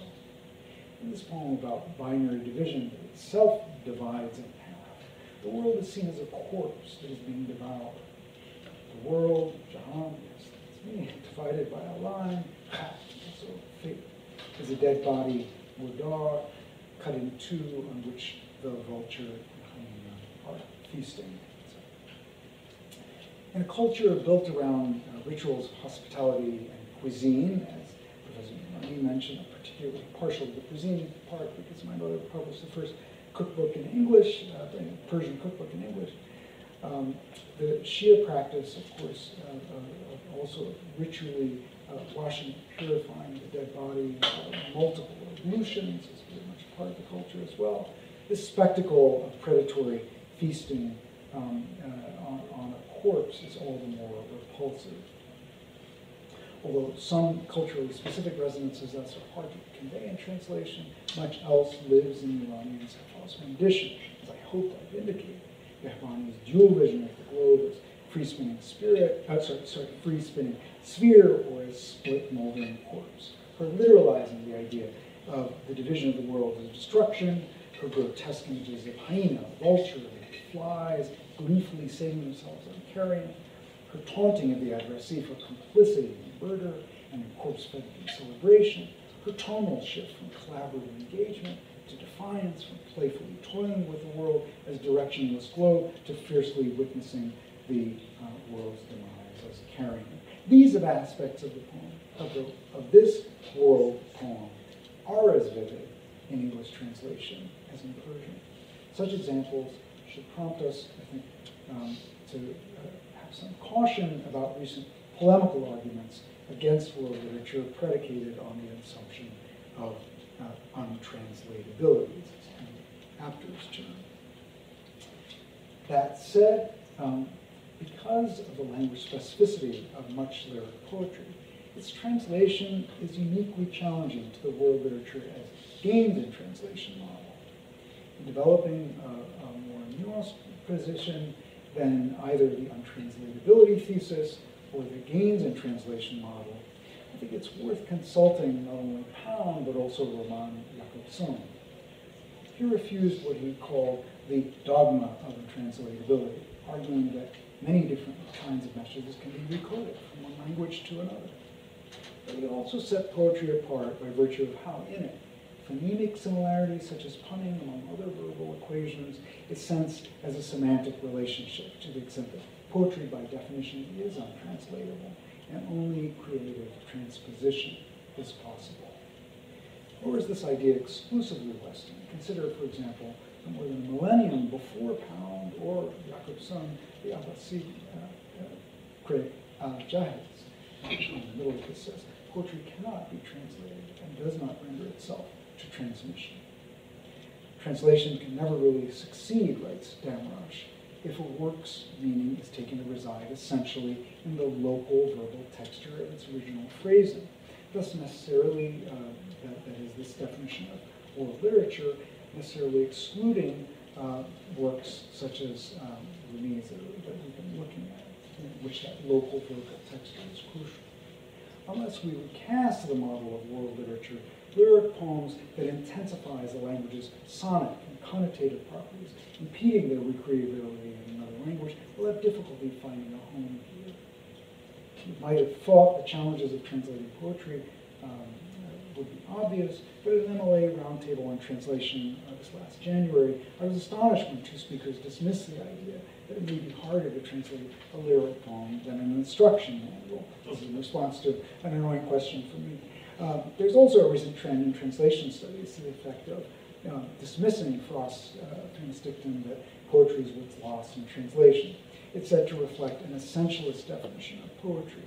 In this poem about binary division that itself divides in half, the world is seen as a corpse that is being devoured. The world, Jahan, that's me, divided by a line, is a dead body, Murdar, cut in two, on which the vulture and hyena are feasting. In a culture built around uh, rituals of hospitality and cuisine, as Professor Milani mentioned, I'm particularly partial to the cuisine part because my mother published the first cookbook in English, uh, the Persian cookbook in English. Um, the Shia practice, of course, uh, uh, also ritually uh, washing, purifying the dead body, uh, multiple ablutions is very much part of the culture as well. This spectacle of predatory feasting um, uh, on, on a corpse is all the more repulsive. Although some culturally specific resonances that are hard to convey in translation, much else lives in Iranian's rendition, as I hope I've indicated. Behbahani's dual vision of the globe as free-spinning spirit, uh, sorry, sorry, free-spinning sphere, or a split moldering corpse. Her literalizing the idea of the division of the world as destruction, her grotesque images of hyena, vulture, flies, gleefully saving themselves on carrion, her taunting of the addressee for complicity in murder and in corpse-fed celebration, her tonal shift from collaborative engagement to defiance, from playfully toiling with the world as directionless glow to fiercely witnessing the uh, world's demise as carrion. These aspects of the poem, of, the, of this world poem, are as vivid in English translation as in Persian. Such examples should prompt us, I think, um, to uh, have some caution about recent polemical arguments against world literature predicated on the assumption of Uh, untranslatability, after his term. That said, um, because of the language specificity of much lyric poetry, its translation is uniquely challenging to the world literature as gained in translation model. In developing a, a more nuanced position than either the untranslatability thesis or the gains in translation model, I think it's worth consulting not only Pound, but also Roman Jakobson. He refused what he called the dogma of untranslatability, arguing that many different kinds of messages can be recoded from one language to another. But he also set poetry apart by virtue of how in it phonemic similarities, such as punning among other verbal equations, is sensed as a semantic relationship, to the extent that poetry by definition is untranslatable, and only creative transposition is possible. Or is this idea exclusively Western? Consider, for example, that more than a millennium before Pound or Jakobson, the Abbasi uh, uh, critic Al-Jahiz, in the middle of this says, poetry cannot be translated and does not render itself to transmission. Translation can never really succeed, writes Damrosch, if a work's meaning is taken to reside essentially in the local verbal texture of its original phrasing. Thus necessarily, uh, that, that is, this definition of oral literature necessarily excluding uh, works such as um, Rumi's that we've been looking at, in which that local vertical texture is crucial. Unless we recast the model of world literature, lyric poems that intensifies the language's sonic and connotative properties, impeding their recreability in another language, will have difficulty finding a home here. You might have thought the challenges of translating poetry um, would be obvious, but at an M L A roundtable on translation uh, this last January, I was astonished when two speakers dismissed the idea that it may be harder to translate a lyric poem than an instruction manual. This is in response to an annoying question for me. Uh, there's also a recent trend in translation studies to the effect of uh, dismissing Frost's uh, famous dictum that poetry is what's lost in translation. It's said to reflect an essentialist definition of poetry.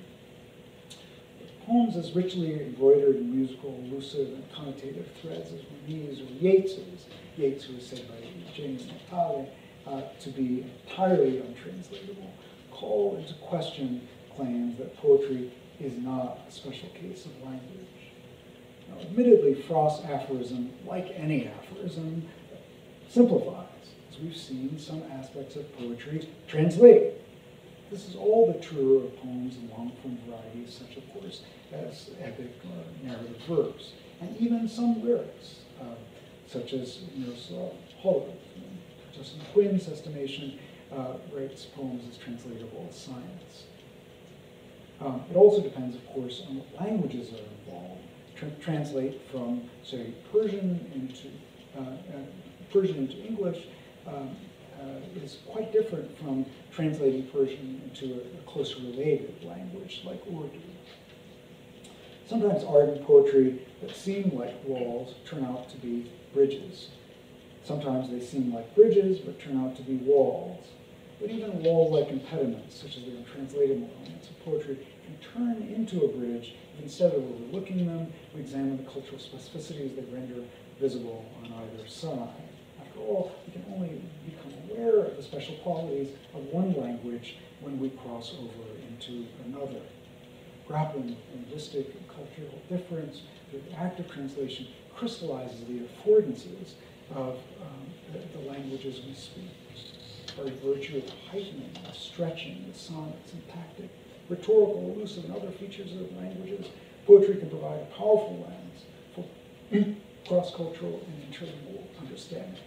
Poems as richly embroidered in musical, elusive, and connotative threads as Rumi's or Yeats's, Yeats who is said by James Natale uh, to be entirely untranslatable, call into question claims that poetry is not a special case of language. Now, admittedly, Frost's aphorism, like any aphorism, simplifies, as we've seen some aspects of poetry translated. This is all the truer of poems in long-form varieties, such, of course, as epic or narrative verbs, and even some lyrics, uh, such as Miroslav Holubov. Justin Quinn's estimation uh, writes poems as translatable as science. Um, it also depends, of course, on what languages are involved. Tr translate from, say, Persian into uh, uh, Persian into English. Um, Uh, is quite different from translating Persian into a, a closer related language like Urdu. Sometimes ardent poetry that seem like walls turn out to be bridges. Sometimes they seem like bridges but turn out to be walls. But even wall-like impediments, such as the untranslatable elements of poetry, can turn into a bridge if instead of overlooking them, we examine the cultural specificities they render visible on either side. After all, we can only become aware of the special qualities of one language when we cross over into another. Grappling with linguistic and cultural difference through the act of translation crystallizes the affordances of um, the, the languages we speak. By virtue of heightening, of stretching, the sonnets, syntactic, rhetorical, elusive, and other features of languages, poetry can provide a powerful lens for cross-cultural and interlingual understanding.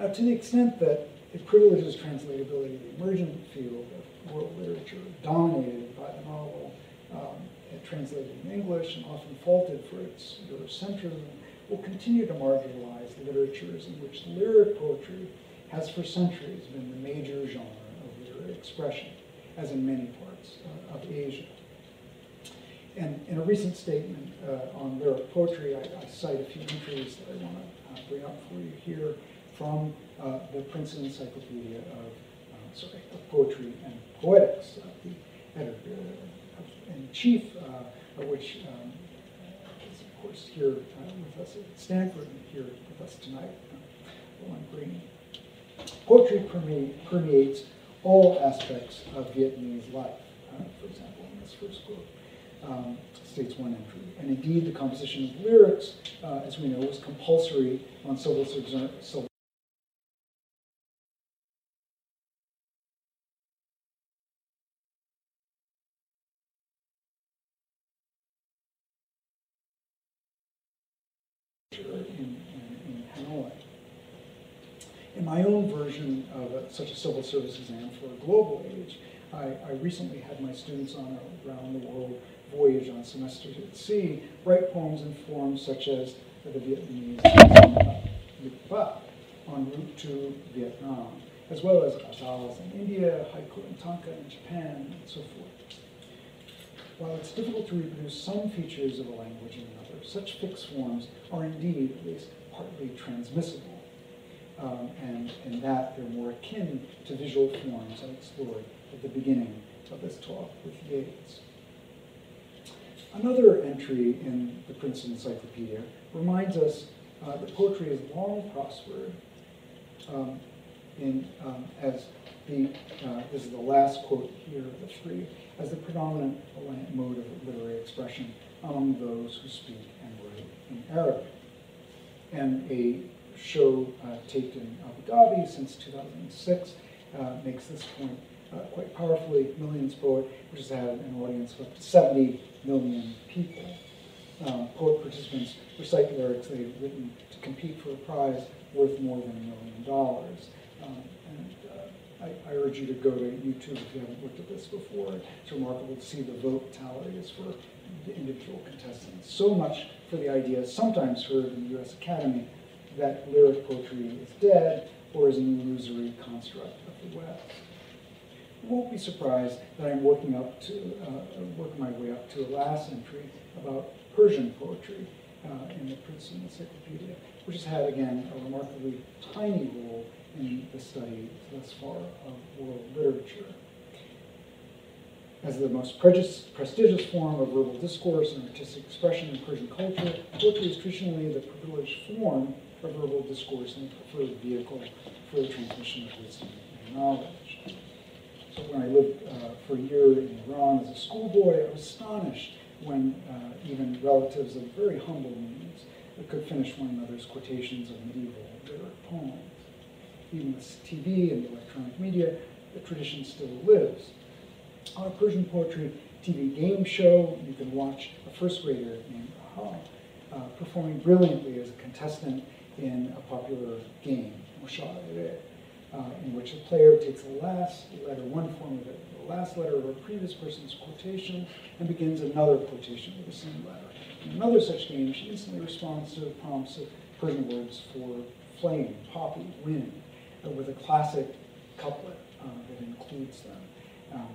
Now, to the extent that it privileges translatability, the emergent field of world literature, dominated by the novel um, and translated in English and often faulted for its Eurocentrism, will continue to marginalize literatures in which lyric poetry has for centuries been the major genre of literary expression, as in many parts uh, of Asia. And in a recent statement uh, on lyric poetry, I, I cite a few entries that I want to uh, bring up for you here from uh, the Princeton Encyclopedia of, uh, sorry, of Poetry and Poetics, uh, the editor-in-chief, uh, uh, which um, is, of course, here uh, with us at Stanford and here with us tonight, Roland uh, Green. Poetry perme permeates all aspects of Vietnamese life, uh, for example, in this first book. Um, states one entry. And indeed, the composition of lyrics, uh, as we know, was compulsory on civil service. In my own version of a, such a civil service exam for a global age, I, I recently had my students on a round-the-world voyage on semester at sea write poems in forms such as the Vietnamese Ba en route to Vietnam, as well as ghazals in India, haiku in Tonka in Japan, and so forth. While it's difficult to reproduce some features of a language in another, such fixed forms are indeed at least partly transmissible. Um, and in that, they're more akin to visual forms I explored at the beginning of this talk with Yeats. Another entry in the Princeton Encyclopedia reminds us uh, that poetry has long prospered um, in, um, as the, uh, this is the last quote here of the three, as the predominant mode of literary expression among those who speak and write in Arabic. and a show uh, taped in Abu Dhabi since two thousand six uh, makes this point uh, quite powerfully. Millions Poet, which has had an audience of up to seventy million people. Um, poet participants recite lyrics they have written to compete for a prize worth more than a million dollars. Um, and uh, I, I urge you to go to YouTube if you haven't looked at this before. It's remarkable to see the vote tallies for the individual contestants. So much for the idea sometimes heard in the U S Academy that lyric poetry is dead or is an illusory construct of the West. You won't be surprised that I'm working up to, uh, working my way up to a last entry about Persian poetry uh, in the Princeton Encyclopedia, which has had, again, a remarkably tiny role in the study thus far of world literature. As the most prestigious form of verbal discourse and artistic expression in Persian culture, poetry is traditionally the privileged form of verbal discourse and the preferred vehicle for the transmission of wisdom and knowledge. So when I lived uh, for a year in Iran as a schoolboy, I was astonished when uh, even relatives of very humble means could finish one another's quotations of medieval lyric poems. Even with T V and the electronic media, the tradition still lives. On a Persian poetry T V game show, you can watch a first grader named Rahal uh, performing brilliantly as a contestant in a popular game, Mushaire, uh, in which the player takes the last letter, one form of it, the last letter of a previous person's quotation, and begins another quotation with the same letter. In another such game, she instantly responds to the prompts of Persian words for flame, poppy, wind, uh, with a classic couplet uh, that includes them. Um,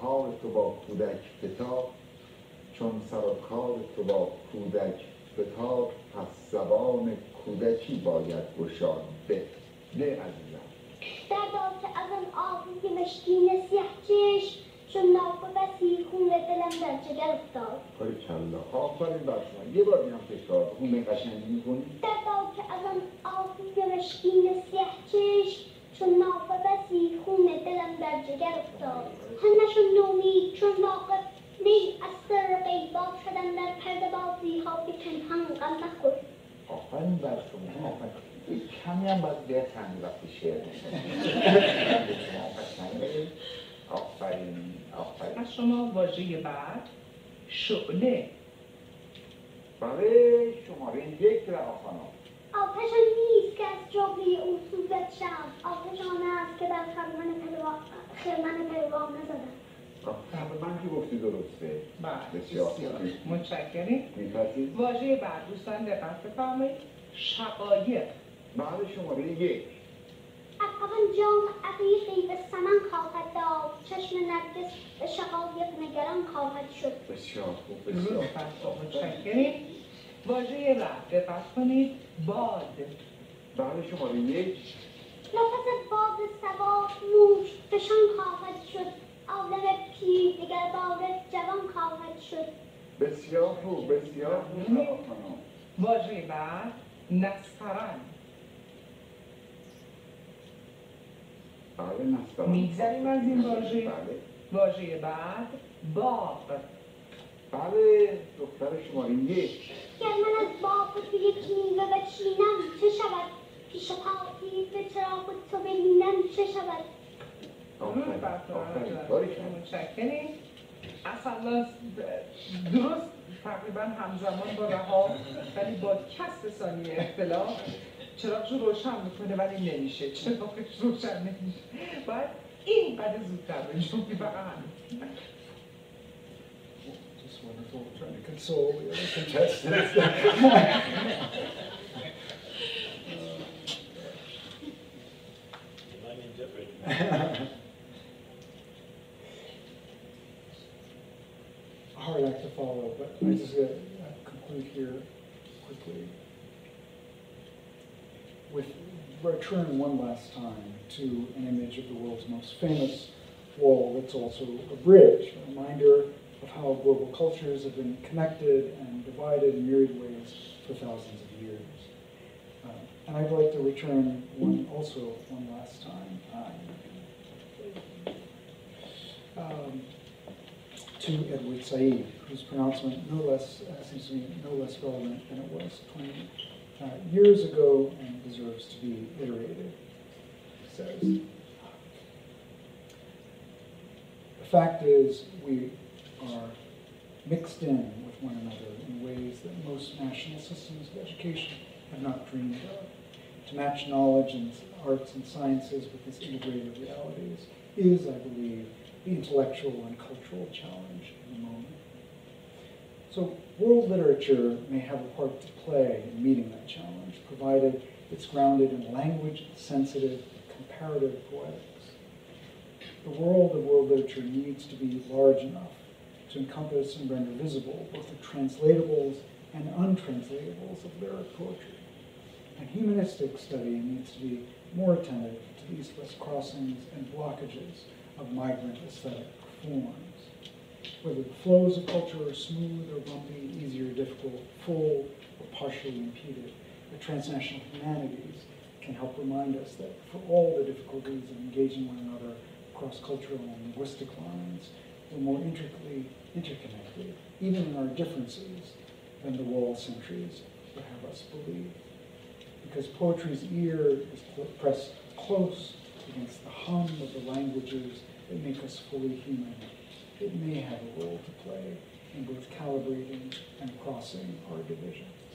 کار تو با کودک کتاب چون سر کار تو با کودک کتاب پس زبان کودکی باید گشاد به نه عزیزم دردات از آن آبی مشکین سیاه چشم چون ناقه بسی خون دلم در جگر افتاد کاری کلا آفرین بر شما یه بار میام تکرار بکن به قشنگی میکنی دردات از آن آبی مشکین سیاه چشم چون ناقه بسی خون دلم در جگر افتاد همشون نومید چون ناقه می از سر قیباب شدم در پرده بازی ها به تنها غم نخور آفرین بر شما آفرین کمی هم باید ده تنی وقتی شعر نشد آفرین آفرین از شما واژه بعد شعله برای شماره یک را آخانم آتش نیست که از جبهه او سوزد شمع آتش آن است که در خرمن پروانه خرمن پروانه زدم خرمن که گفتی درسته بسیار متشکرم واژه بعد دوستان دقت بفرمایید شقایق بعد شماره یک عقبا جام عقیقی به سمن خواهد داد چشم نرگس به شقایق نگران خواهد شد بسیار خوب بسیار متشکرم واژه رد دقت کنید باد بعد شماره یک لفظ باد سبا موج فشان خواهد شد عالم پیر دیگر باره جوان خواهد شد بسیار خوب بسیار خوب واژه بعد نسخرن بله نسخرن میگذریم از این واژه واژه بعد باغ بله دختر شماره یک گر من از باغ تو یک میوه بچینم چه شود پیش پاکی به چراغ تو ببینم چه شود آفرین آفرین باریکن متشکریم اصلا درست تقریبا همزمان با رها ولی با کسر ثانیه اختلاف چراغش رو روشن میکنه ولی نمیشه چراغش روشن نمیشه باید اینقدر زودتر بهشون بفهمم It's wonderful trying to console the other contestants. I'm indifferent. Hard act to follow, but I just uh, conclude here quickly with return one last time to an image of the world's most famous wall that's also a bridge, a reminder of how global cultures have been connected and divided in myriad ways for thousands of years. Uh, and I'd like to return one also one last time um, to Edward Said, whose pronouncement no less uh, seems to me no less relevant than it was twenty uh, years ago and deserves to be iterated. It says, the fact is we are mixed in with one another in ways that most national systems of education have not dreamed of. To match knowledge in arts and sciences with these integrated realities is, I believe, the intellectual and cultural challenge in the moment. So world literature may have a part to play in meeting that challenge, provided it's grounded in language-sensitive, comparative poetics. The world of world literature needs to be large enough to encompass and render visible both the translatables and untranslatables of lyric poetry. And humanistic study needs to be more attentive to these less crossings and blockages of migrant aesthetic forms. Whether the flows of culture are smooth or bumpy, easy or difficult, full or partially impeded, the transnational humanities can help remind us that for all the difficulties of engaging one another across cultural and linguistic lines, we're more intricately interconnected, even in our differences, than the wall centuries would have us believe. Because poetry's ear is pressed close against the hum of the languages that make us fully human, it may have a role to play in both calibrating and crossing our divisions.